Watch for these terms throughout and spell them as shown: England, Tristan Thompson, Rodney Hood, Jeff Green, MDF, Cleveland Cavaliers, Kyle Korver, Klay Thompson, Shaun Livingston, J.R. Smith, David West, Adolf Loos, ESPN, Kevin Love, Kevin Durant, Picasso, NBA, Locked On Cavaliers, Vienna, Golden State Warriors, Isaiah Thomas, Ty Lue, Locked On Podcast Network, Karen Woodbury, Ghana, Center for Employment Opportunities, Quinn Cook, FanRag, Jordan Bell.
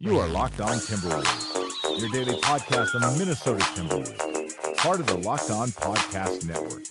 You are Locked On Timberwolves, your daily podcast on the Minnesota Timberwolves, part of the Locked On Podcast Network.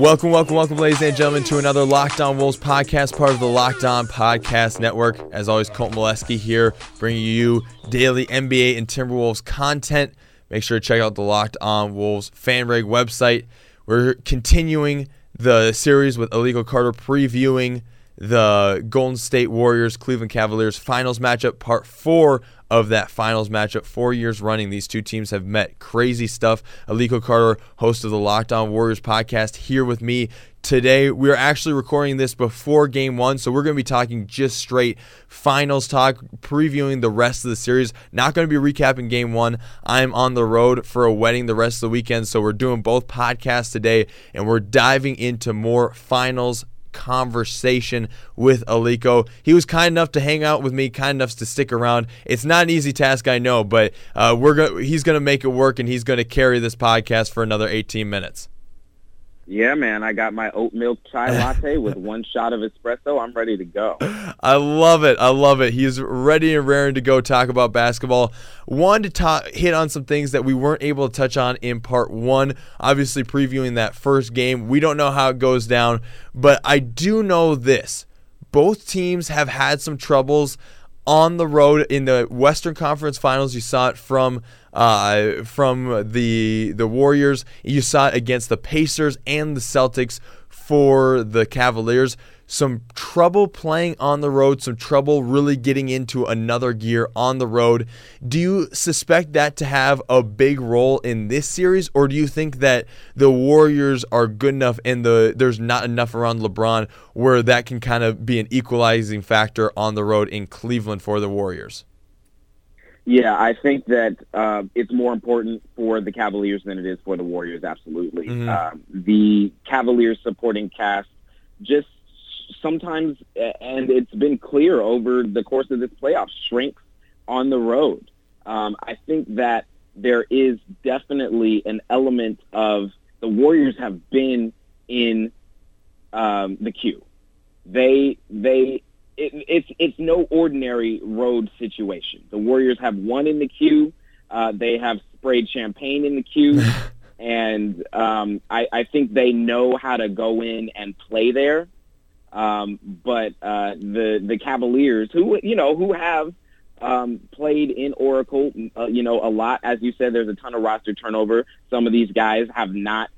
Welcome, ladies and gentlemen, to another Locked On Wolves podcast, part of the Locked On Podcast Network. As always, Colt Molesky here, bringing you daily NBA and Timberwolves content. Make sure to check out the Locked On Wolves FanRag website. We're continuing the series with Aliko Carter previewing the Golden State Warriors, Cleveland Cavaliers finals matchup, part 4 of that finals matchup. 4 years running, these two teams have met. Crazy stuff. Aliko Carter, host of the Locked On Warriors podcast, here with me today. We are actually recording this before Game 1, so we're going to be talking just straight finals talk, previewing the rest of the series. Not going to be recapping Game 1. I'm on the road for a wedding the rest of the weekend, so we're doing both podcasts today, and we're diving into more finals conversation with Aliko. He was kind enough to hang out with me, kind enough to stick around. It's not an easy task, I know, but he's going to make it work, and he's going to carry this podcast for another 18 minutes. Yeah, man, I got my oat milk chai latte with one shot of espresso. I'm ready to go. I love it. He's ready and raring to go talk about basketball. Wanted to hit on some things that we weren't able to touch on in part 1, obviously previewing that first game. We don't know how it goes down, but I do know this. Both teams have had some troubles on the road in the Western Conference Finals. You saw it from the Warriors. You saw it against the Pacers and the Celtics for the Cavaliers. Some trouble playing on the road, some trouble really getting into another gear on the road. Do you suspect that to have a big role in this series, or do you think that the Warriors are good enough and there's not enough around LeBron where that can kind of be an equalizing factor on the road in Cleveland for the Warriors? Yeah, I think that it's more important for the Cavaliers than it is for the Warriors, absolutely. Mm-hmm. The Cavaliers supporting cast just sometimes, and it's been clear over the course of this playoff, shrinks on the road. I think that there is definitely an element of the Warriors have been in the queue. It's no ordinary road situation. The Warriors have won in the queue. They have sprayed champagne in the queue. And I think they know how to go in and play there. But the Cavaliers, who have played in Oracle, a lot. As you said, there's a ton of roster turnover. Some of these guys have not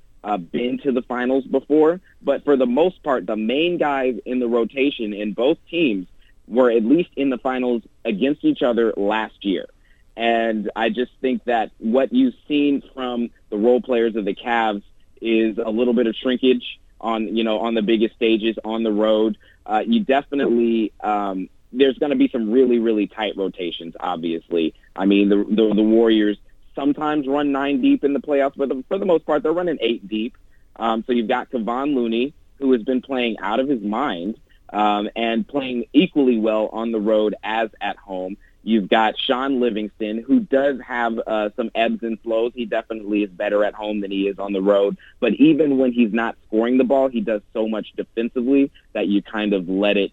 been to the finals before. But for the most part, the main guys in the rotation in both teams were at least in the finals against each other last year. And I just think that what you've seen from the role players of the Cavs is a little bit of shrinkage on the biggest stages, on the road. You definitely, there's going to be some really, really tight rotations, obviously. I mean, the Warriors sometimes run 9 deep in the playoffs, but for the most part, they're running 8 deep. So you've got Kavon Looney, who has been playing out of his mind and playing equally well on the road as at home. You've got Shaun Livingston, who does have some ebbs and flows. He definitely is better at home than he is on the road. But even when he's not scoring the ball, he does so much defensively that you kind of let it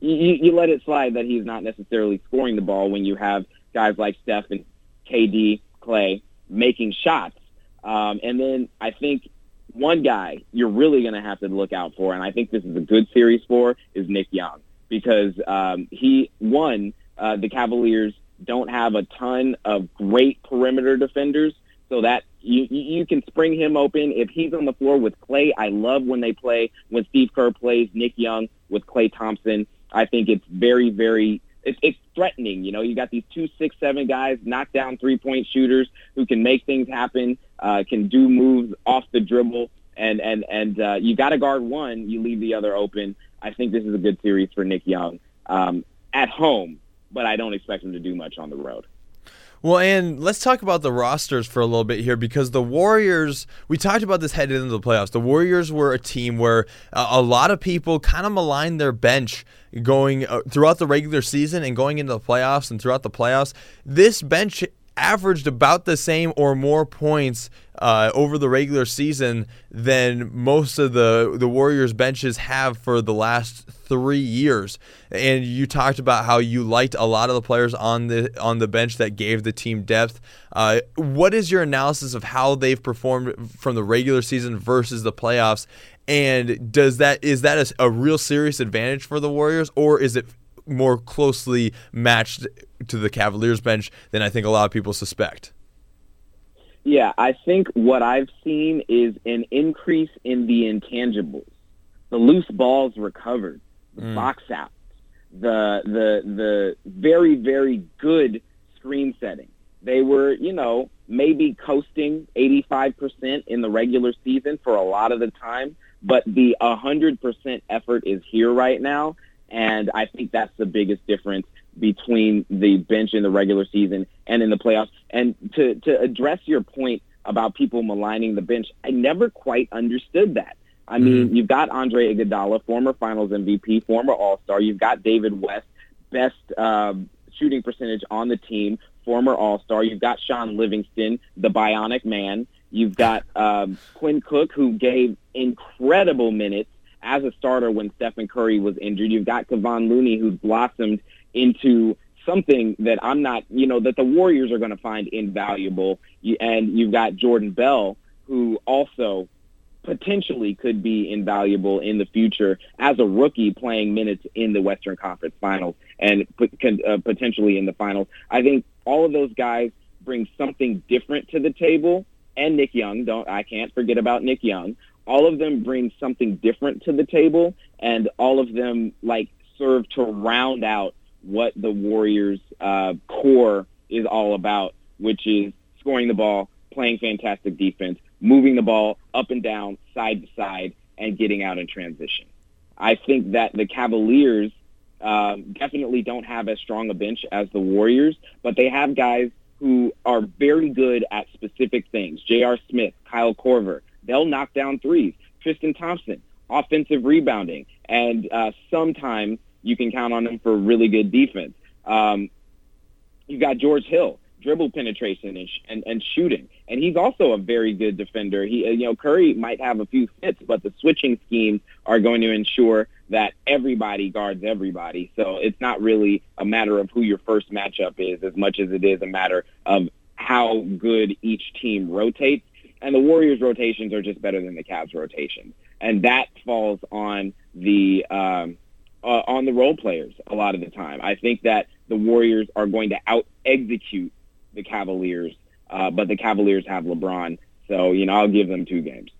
you let it slide that he's not necessarily scoring the ball when you have guys like Steph and KD, Klay, making shots. And then I think one guy you're really going to have to look out for, and I think this is a good series for, is Nick Young. Because the Cavaliers don't have a ton of great perimeter defenders, so that you can spring him open. If he's on the floor with Klay, I love when Steve Kerr plays Nick Young with Klay Thompson. I think it's very, very it's threatening. You know, you got these 2-6-7 guys, knockdown three-point shooters who can make things happen, can do moves off the dribble, and you got to guard one, you leave the other open. I think this is a good series for Nick Young at home, but I don't expect him to do much on the road. Well, and let's talk about the rosters for a little bit here, because the Warriors, we talked about this headed into the playoffs. The Warriors were a team where a lot of people kind of maligned their bench going throughout the regular season and going into the playoffs and throughout the playoffs. This bench averaged about the same or more points over the regular season than most of the Warriors benches have for the last 3 years. And you talked about how you liked a lot of the players on the bench that gave the team depth. What is your analysis of how they've performed from the regular season versus the playoffs? And is that a real serious advantage for the Warriors, or is it more closely matched to the Cavaliers bench than I think a lot of people suspect? Yeah, I think what I've seen is an increase in the intangibles. The loose balls recovered, the box outs, the very, very good screen setting. They were, maybe coasting 85% in the regular season for a lot of the time, but the 100% effort is here right now. And I think that's the biggest difference between the bench in the regular season and in the playoffs. And to address your point about people maligning the bench, I never quite understood that. I mean, you've got Andre Iguodala, former Finals MVP, former All-Star. You've got David West, best shooting percentage on the team, former All-Star. You've got Shaun Livingston, the bionic man. You've got Quinn Cook, who gave incredible minutes as a starter when Stephen Curry was injured. You've got Kavon Looney, who blossomed into something that I'm not, that the Warriors are going to find invaluable. And you've got Jordan Bell, who also potentially could be invaluable in the future as a rookie playing minutes in the Western Conference Finals and potentially in the finals. I think all of those guys bring something different to the table. And Nick Young, I can't forget about Nick Young. All of them bring something different to the table, and all of them serve to round out what the Warriors' core is all about, which is scoring the ball, playing fantastic defense, moving the ball up and down, side to side, and getting out in transition. I think that the Cavaliers definitely don't have as strong a bench as the Warriors, but they have guys who are very good at specific things. J.R. Smith, Kyle Korver, they'll knock down threes. Tristan Thompson, offensive rebounding. And sometimes you can count on him for really good defense. You've got George Hill, dribble penetration and shooting. And he's also a very good defender. He, Curry might have a few fits, but the switching schemes are going to ensure that everybody guards everybody. So it's not really a matter of who your first matchup is as much as it is a matter of how good each team rotates. And the Warriors' rotations are just better than the Cavs' rotations, and that falls on the role players a lot of the time. I think that the Warriors are going to out-execute the Cavaliers, but the Cavaliers have LeBron, so I'll give them 2 games.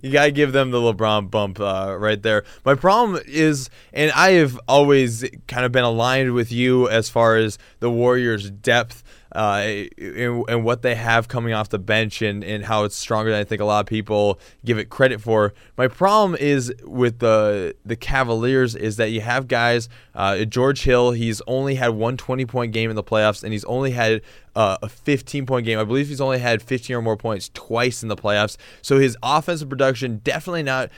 You got to give them the LeBron bump right there. My problem is, and I have always kind of been aligned with you as far as the Warriors' depth and what they have coming off the bench and how it's stronger than I think a lot of people give it credit for. My problem is with the Cavaliers is that you have guys, George Hill, he's only had one 20-point game in the playoffs, and he's only had a 15-point game. I believe he's only had 15 or more points twice in the playoffs. So his offensive production definitely not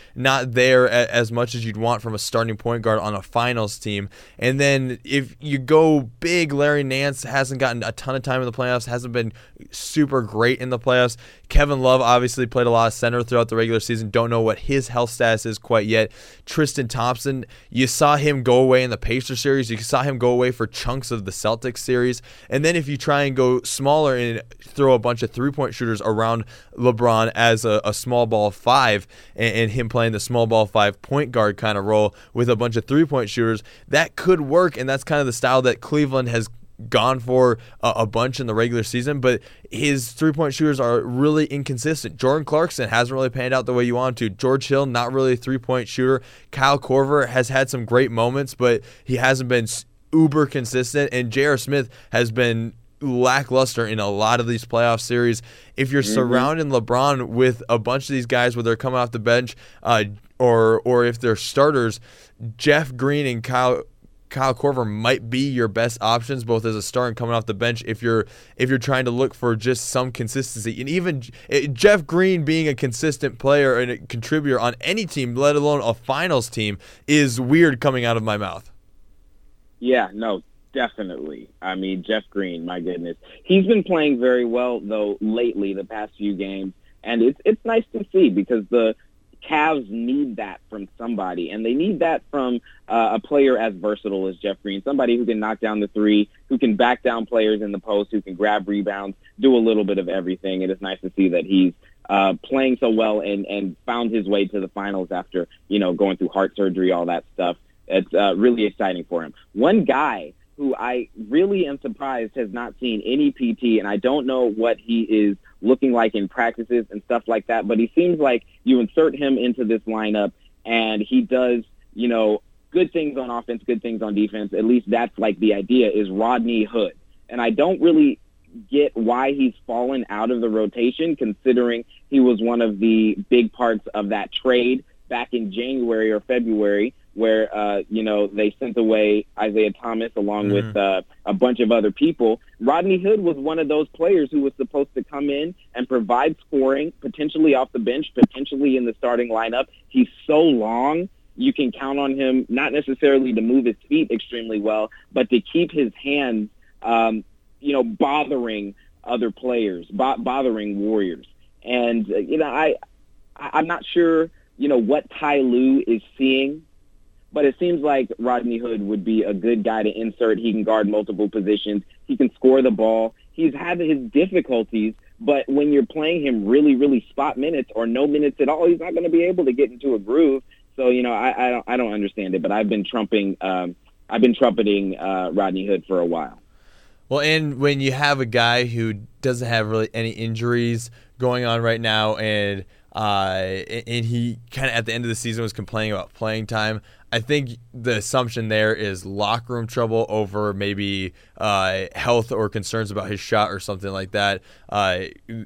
there as much as you'd want from a starting point guard on a finals team. And then if you go big, Larry Nance hasn't gotten a ton of time in the playoffs, hasn't been super great in the playoffs. Kevin Love obviously played a lot of center throughout the regular season. Don't know what his health status is quite yet. Tristan Thompson, you saw him go away in the Pacers series. You saw him go away for chunks of the Celtics series. And then if you try and go smaller and throw a bunch of three-point shooters around LeBron as a small ball 5 and him playing the small ball 5 point guard kind of role with a bunch of three-point shooters, that could work, and that's kind of the style that Cleveland has gone for a bunch in the regular season, but his three-point shooters are really inconsistent. Jordan Clarkson hasn't really panned out the way you want to. George Hill, not really a three-point shooter. Kyle Korver has had some great moments, but he hasn't been uber consistent, and J.R. Smith has been lackluster in a lot of these playoff series. If you're surrounding LeBron with a bunch of these guys, whether they're coming off the bench or if they're starters, Jeff Green and Kyle Korver might be your best options, both as a star and coming off the bench. If you're trying to look for just some consistency, and even Jeff Green being a consistent player and a contributor on any team, let alone a finals team, is weird coming out of my mouth. Yeah, no. Definitely. I mean, Jeff Green, my goodness. He's been playing very well, though, lately, the past few games. And it's nice to see because the Cavs need that from somebody. And they need that from a player as versatile as Jeff Green, somebody who can knock down the three, who can back down players in the post, who can grab rebounds, do a little bit of everything. It is nice to see that he's playing so well and found his way to the finals after, you know, going through heart surgery, all that stuff. It's really exciting for him. One guy who I really am surprised has not seen any PT, and I don't know what he is looking like in practices and stuff like that, but he seems like you insert him into this lineup, and he does, you know, good things on offense, good things on defense. At least that's like the idea, is Rodney Hood. And I don't really get why he's fallen out of the rotation, considering he was one of the big parts of that trade back in January or February, where, you know, they sent away Isaiah Thomas along with a bunch of other people. Rodney Hood was one of those players who was supposed to come in and provide scoring, potentially off the bench, potentially in the starting lineup. He's so long, you can count on him not necessarily to move his feet extremely well, but to keep his hands, you know, bothering other players, bothering Warriors. And, you know, I'm not sure, you know, what Ty Lue is seeing, but it seems like Rodney Hood would be a good guy to insert. He can guard multiple positions. He can score the ball. He's had his difficulties, but when you're playing him really, really spot minutes or no minutes at all, he's not going to be able to get into a groove. So, you know, I don't understand it, but I've been trumpeting Rodney Hood for a while. Well, and when you have a guy who doesn't have really any injuries going on right now, and he kind of at the end of the season was complaining about playing time, I think the assumption there is locker room trouble over maybe health or concerns about his shot or something like that,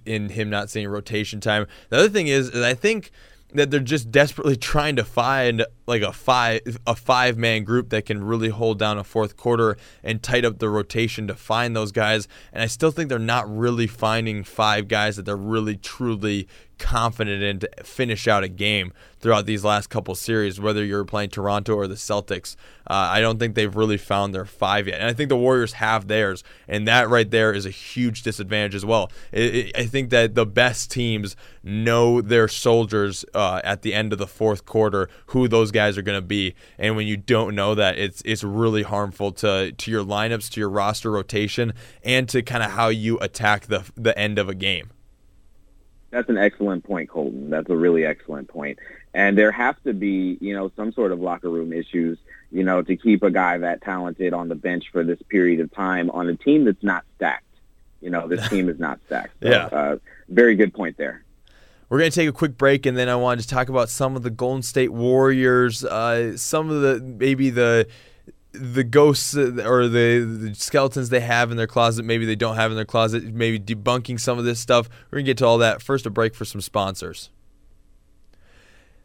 in him not seeing rotation time. The other thing is I think that they're just desperately trying to find like a five-man group that can really hold down a fourth quarter and tight up the rotation to find those guys. And I still think they're not really finding five guys that they're really truly confident in to finish out a game throughout these last couple series, whether you're playing Toronto or the Celtics. I don't think they've really found their five yet. And I think the Warriors have theirs, and that right there is a huge disadvantage as well. I think that the best teams know their soldiers at the end of the fourth quarter, who those guys are going to be. And when you don't know that, it's really harmful to your lineups, to your roster rotation, and to kind of how you attack the end of a game. That's an excellent point, Colton. That's a really excellent point. And there have to be, you know, some sort of locker room issues, you know, to keep a guy that talented on the bench for this period of time on a team that's not stacked. You know, this team is not stacked. So, yeah. Very good point there. We're going to take a quick break, and then I wanted to talk about some of the Golden State Warriors, some of the maybe the ghosts or the skeletons they have in their closet, maybe they don't have in their closet, maybe debunking some of this stuff. We're going to get to all that. First, a break for some sponsors.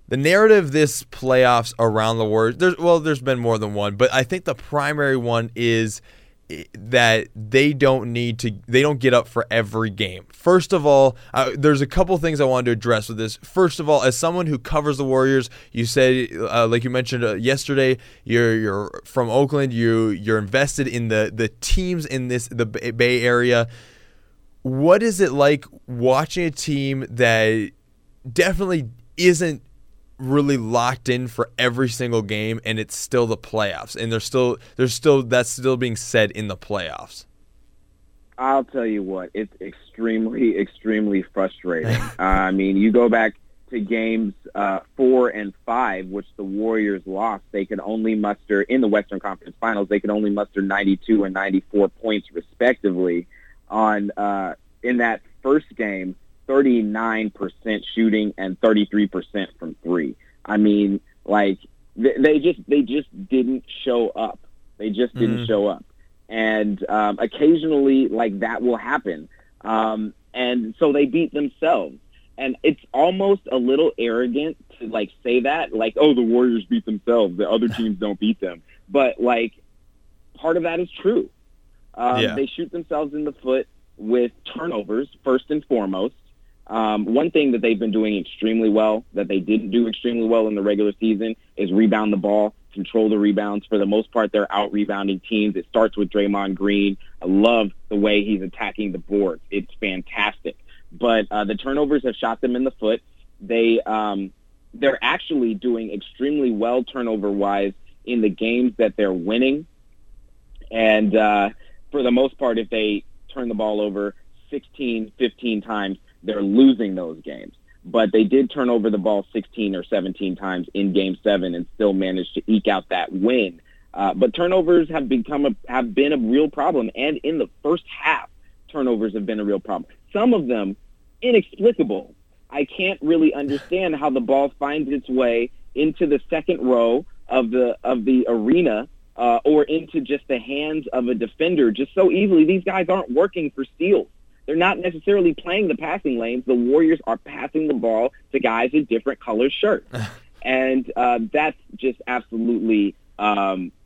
The narrative this playoffs around the Warriors, there's been more than one, but I think the primary one is that they don't get up for every game. First of all, there's a couple things I wanted to address with this. First of all, as someone who covers the Warriors, you said, like you mentioned yesterday, you're from Oakland. You're invested in the teams in the Bay Area. What is it like watching a team that definitely isn't really locked in for every single game, and it's still the playoffs, and that's still being said in the playoffs? I'll tell you what, it's extremely, extremely frustrating. I mean, you go back to games 4 and 5, which the Warriors lost. They could only muster in the Western Conference Finals. They could only muster 92 and 94 points, respectively. On in that first game, 39% shooting and 33% from three. I mean, like they just didn't show up. They just didn't show up. And occasionally, like, that will happen. And so they beat themselves. And it's almost a little arrogant to like say that, like, oh, the Warriors beat themselves, the other teams don't beat them. But like, part of that is true. They shoot themselves in the foot with turnovers first and foremost. One thing that they've been doing extremely well, that they didn't do extremely well in the regular season, is rebound the ball, control the rebounds. For the most part, they're out-rebounding teams. It starts with Draymond Green. I love the way he's attacking the boards. It's fantastic. But the turnovers have shot them in the foot. They're actually doing extremely well turnover-wise in the games that they're winning. And for the most part, if they turn the ball over 16, 15 times, they're losing those games. But they did turn over the ball 16 or 17 times in Game 7 and still managed to eke out that win. But turnovers have been a real problem. And in the first half, turnovers have been a real problem. Some of them inexplicable. I can't really understand how the ball finds its way into the second row of the arena or into just the hands of a defender just so easily. These guys aren't working for steals. They're not necessarily playing the passing lanes. The Warriors are passing the ball to guys in different color shirts. And that's just absolutely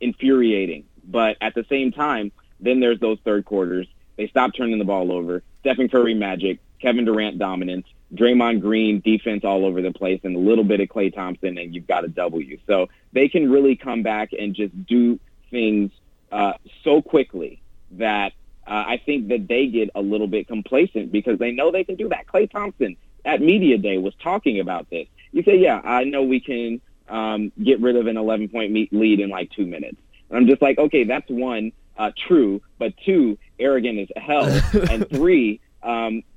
infuriating. But at the same time, then there's those third quarters. They stop turning the ball over. Stephen Curry magic, Kevin Durant dominance, Draymond Green defense all over the place, and a little bit of Klay Thompson, and you've got a W. So they can really come back and just do things so quickly that I think that they get a little bit complacent because they know they can do that. Klay Thompson at Media Day was talking about this. You say, yeah, I know we can get rid of an 11-point lead in like 2 minutes. And I'm just like, okay, that's one, true, but two, arrogant as hell, and three,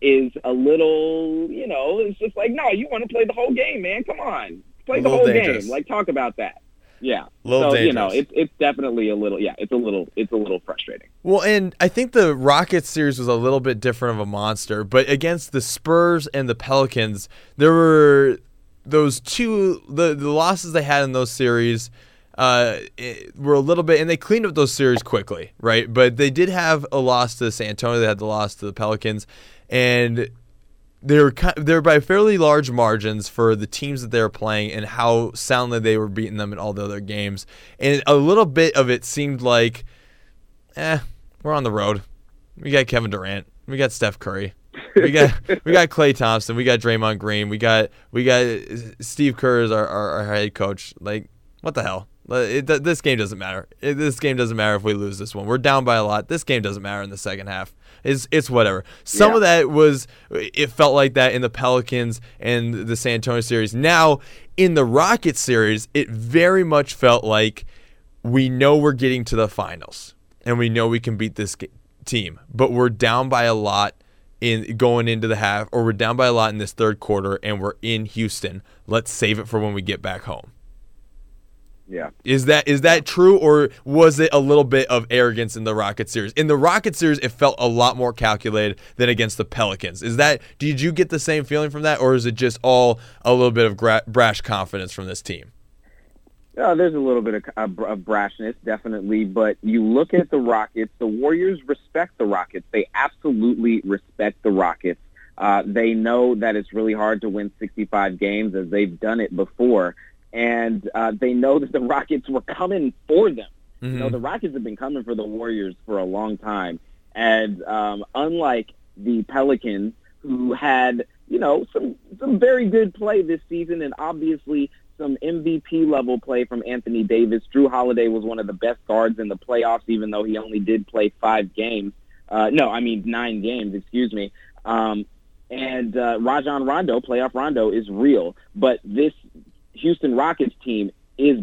is a little, it's just like, no, you want to play the whole game, man. Come on. Play the whole game. Like, talk about that. Yeah. So, it's definitely it's a little frustrating. Well, and I think the Rockets series was a little bit different of a monster, but against the Spurs and the Pelicans, there were those two, the losses they had in those series were a little bit, and they cleaned up those series quickly, right? But they did have a loss to San Antonio. They had the loss to the Pelicans, and they're by fairly large margins for the teams that they were playing and how soundly they were beating them in all the other games. And a little bit of it seemed like, we're on the road. We got Kevin Durant. We got Steph Curry. We got Klay Thompson. We got Draymond Green. We got Steve Kerr as our head coach. Like, what the hell? This game doesn't matter. This game doesn't matter if we lose this one. We're down by a lot. This game doesn't matter in the second half. It's whatever. Some of that was, it felt like that in the Pelicans and the San Antonio series. Now, in the Rockets series, it very much felt like we know we're getting to the finals and we know we can beat this team, but we're down by a lot in going into the half, or we're down by a lot in this third quarter and we're in Houston. Let's save it for when we get back home. Yeah. Is that true, or was it a little bit of arrogance in the Rockets series? In the Rockets series, it felt a lot more calculated than against the Pelicans. Did you get the same feeling from that, or is it just all a little bit of brash confidence from this team? Yeah, there's a little bit of brashness, definitely, but you look at the Rockets, the Warriors respect the Rockets. They absolutely respect the Rockets. They know that it's really hard to win 65 games, as they've done it before. And they know that the Rockets were coming for them. Mm-hmm. The Rockets have been coming for the Warriors for a long time. And unlike the Pelicans, who had, some very good play this season and obviously some MVP-level play from Anthony Davis, Drew Holiday was one of the best guards in the playoffs, even though he only did play 9 games, excuse me. And Rajon Rondo, playoff Rondo, is real. But this Houston Rockets team was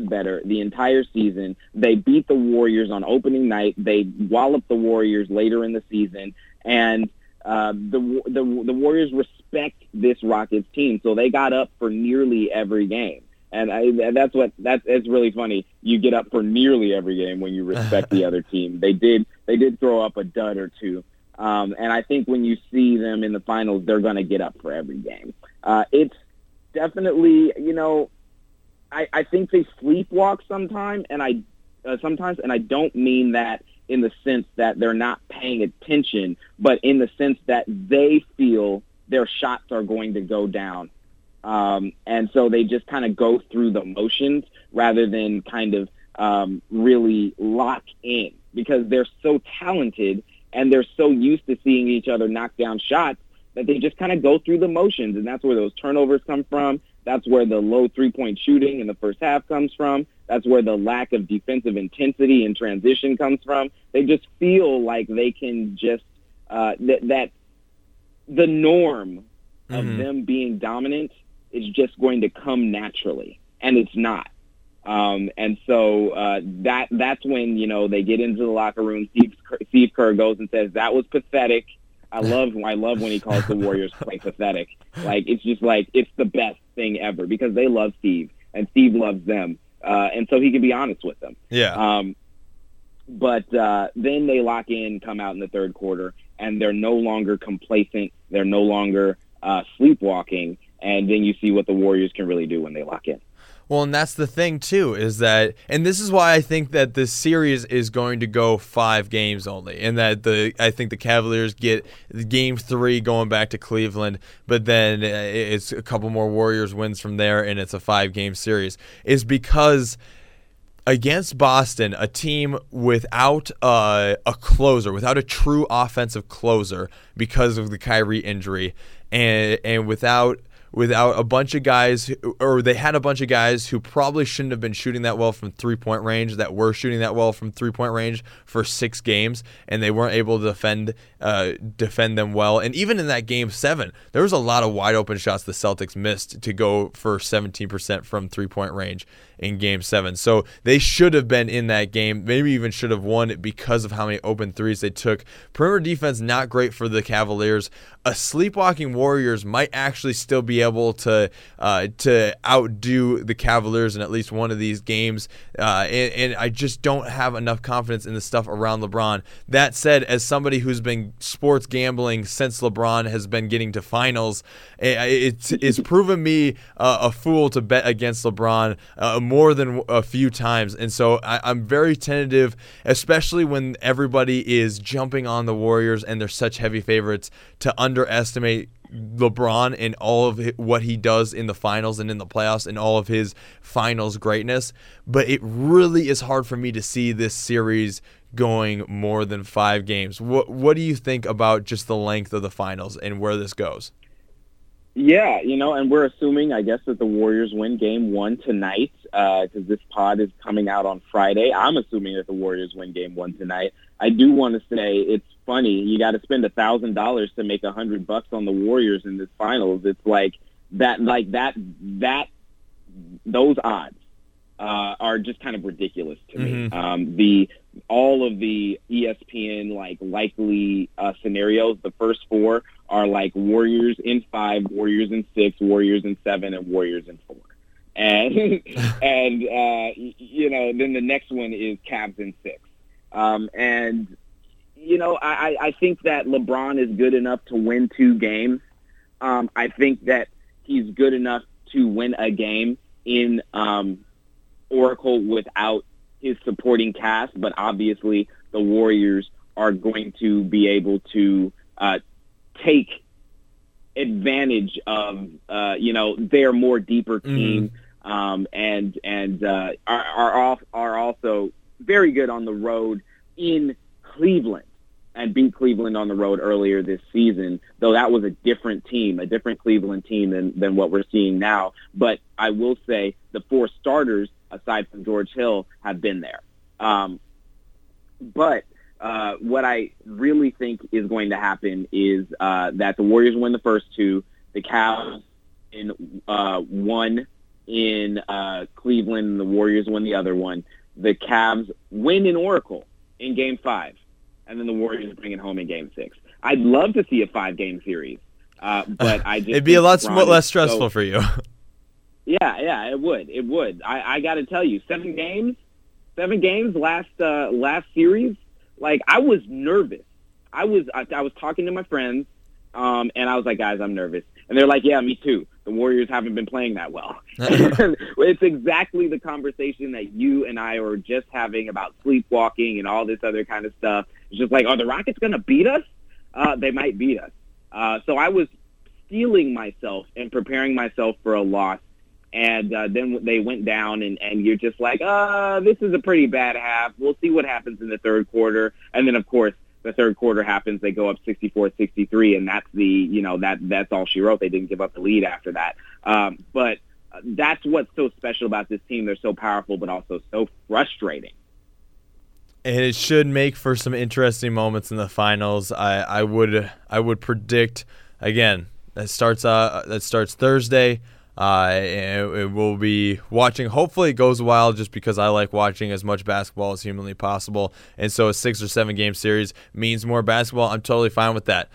better the entire season. They beat the Warriors on opening night. They walloped the Warriors later in the season, and the Warriors respect this Rockets team, so they got up for nearly every game. It's really funny. You get up for nearly every game when you respect the other team. They did throw up a dud or two, and I think when you see them in the finals, they're going to get up for every game. It's definitely, I think they sleepwalk sometimes, and I don't mean that in the sense that they're not paying attention, but in the sense that they feel their shots are going to go down. And so they just kind of go through the motions rather than kind of really lock in, because they're so talented and they're so used to seeing each other knock down shots that they just kind of go through the motions, and that's where those turnovers come from. That's where the low three-point shooting in the first half comes from. That's where the lack of defensive intensity and transition comes from. They just feel like they can just that the norm of them being dominant is just going to come naturally, and it's not. And so that's when, you know, they get into the locker room. Steve Kerr goes and says, "That was pathetic." I love when he calls the Warriors play pathetic. Like, it's just like, it's the best thing ever because they love Steve and Steve loves them. And so he can be honest with them. Yeah. But then they lock in, come out in the third quarter, and they're no longer complacent. They're no longer sleepwalking. And then you see what the Warriors can really do when they lock in. Well, and that's the thing, too, is that – and this is why I think that this series is going to go 5 games only, and that I think the Cavaliers get Game 3 going back to Cleveland, but then it's a couple more Warriors wins from there, and it's a 5-game series, is because – against Boston, a team without a closer, without a true offensive closer because of the Kyrie injury, and without a bunch of guys they had a bunch of guys who probably shouldn't have been shooting that well from three-point range that were shooting that well from three-point range for 6 games, and they weren't able to defend them well. And even in that game 7, there was a lot of wide-open shots the Celtics missed to go for 17% from three-point range in game 7. So they should have been in that game, maybe even should have won it because of how many open threes they took. Perimeter defense not great for the Cavaliers. A sleepwalking Warriors might actually still be able to outdo the Cavaliers in at least one of these games, and I just don't have enough confidence in the stuff around LeBron. That said, as somebody who's been sports gambling since LeBron has been getting to finals, it's proven me a fool to bet against LeBron more than a few times, and so I'm very tentative, especially when everybody is jumping on the Warriors and they're such heavy favorites, to underestimate LeBron and all of what he does in the finals and in the playoffs and all of his finals greatness. But it really is hard for me to see this series going more than 5 games. What do you think about just the length of the finals and where this goes? Yeah, you know, and we're assuming, I guess, that the Warriors win game 1 tonight because this pod is coming out on Friday. I'm assuming that the Warriors win game 1 tonight. I do want to say it's funny. You got to spend $1,000 to make $100 on the Warriors in this finals. It's like that. Those odds are just kind of ridiculous to me. All of the ESPN likely scenarios, the first 4 are like Warriors in 5, Warriors in 6, Warriors in 7, and Warriors in 4. And then the next one is Cavs in 6. I think that LeBron is good enough to win 2 games. I think that he's good enough to win a game in Oracle without his supporting cast, but obviously the Warriors are going to be able to take advantage of, their more deeper team and are also very good on the road in Cleveland, and beat Cleveland on the road earlier this season, though that was a different Cleveland team than what we're seeing now. But I will say the 4 starters, aside from George Hill, have been there. But what I really think is going to happen is that the Warriors win the first 2, the Cavs in 1 in Cleveland, and the Warriors win the other one. The Cavs win in Oracle in game 5, and then the Warriors bring it home in game 6. I'd love to see a 5-game series, but I just it'd be a lot less stressful for you. Yeah, it would. It would. I got to tell you, 7 games last series. Like, I was nervous. I was talking to my friends, and I was like, "Guys, I'm nervous." And they're like, "Yeah, me too. The Warriors haven't been playing that well." It's exactly the conversation that you and I are just having about sleepwalking and all this other kind of stuff. It's just like, are the Rockets going to beat us? They might beat us. So I was steeling myself and preparing myself for a loss. And then they went down, and you're just like, this is a pretty bad half. We'll see what happens in the third quarter. And then, of course, the third quarter happens, they go up 64-63, and that's the, you know, that's all she wrote. They didn't give up the lead after that. But that's what's so special about this team. They're so powerful, but also so frustrating. And it should make for some interesting moments in the finals. I would predict, again, that starts Thursday. It will be watching. Hopefully it goes wild, just because I like watching as much basketball as humanly possible. And so a 6 or 7 game series means more basketball. I'm totally fine with that.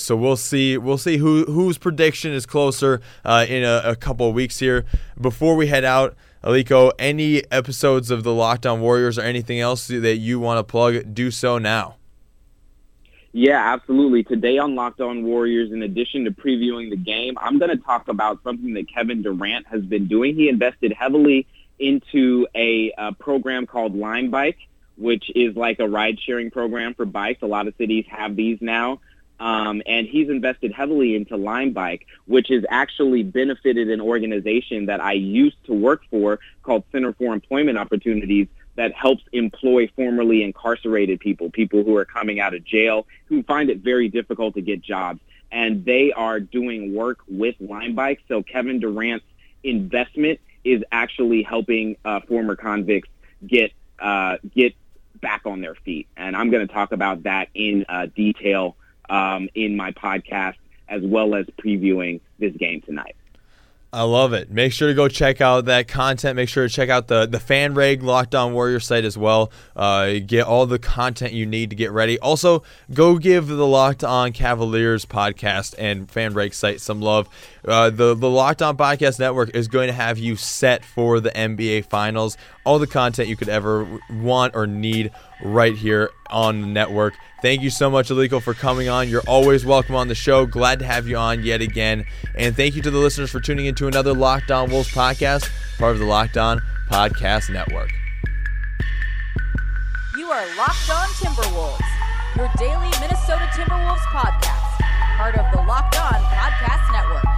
So we'll see. We'll see whose prediction is closer in a couple of weeks here. Before we head out, Aliko, any episodes of the Locked On Warriors or anything else that you want to plug, do so now. Yeah, absolutely. Today on Locked On Warriors, in addition to previewing the game, I'm going to talk about something that Kevin Durant has been doing. He invested heavily into a program called LimeBike, which is like a ride-sharing program for bikes. A lot of cities have these now. And he's invested heavily into LimeBike, which has actually benefited an organization that I used to work for called Center for Employment Opportunities, that helps employ formerly incarcerated people who are coming out of jail, who find it very difficult to get jobs. And they are doing work with LimeBike. So Kevin Durant's investment is actually helping former convicts get back on their feet. And I'm going to talk about that in detail in my podcast, as well as previewing this game tonight. I love it. Make sure to go check out that content. Make sure to check out the FanRag Locked On Warriors site as well. Get all the content you need to get ready. Also, go give the Locked On Cavaliers podcast and FanRag site some love. The Locked On Podcast Network is going to have you set for the NBA Finals. All the content you could ever want or need right here on the network. Thank you so much, Aliko, for coming on. You're always welcome on the show. Glad to have you on yet again. And thank you to the listeners for tuning into another Locked On Wolves podcast, part of the Locked On Podcast Network. You are Locked On Timberwolves, your daily Minnesota Timberwolves podcast, part of the Locked On Podcast Network.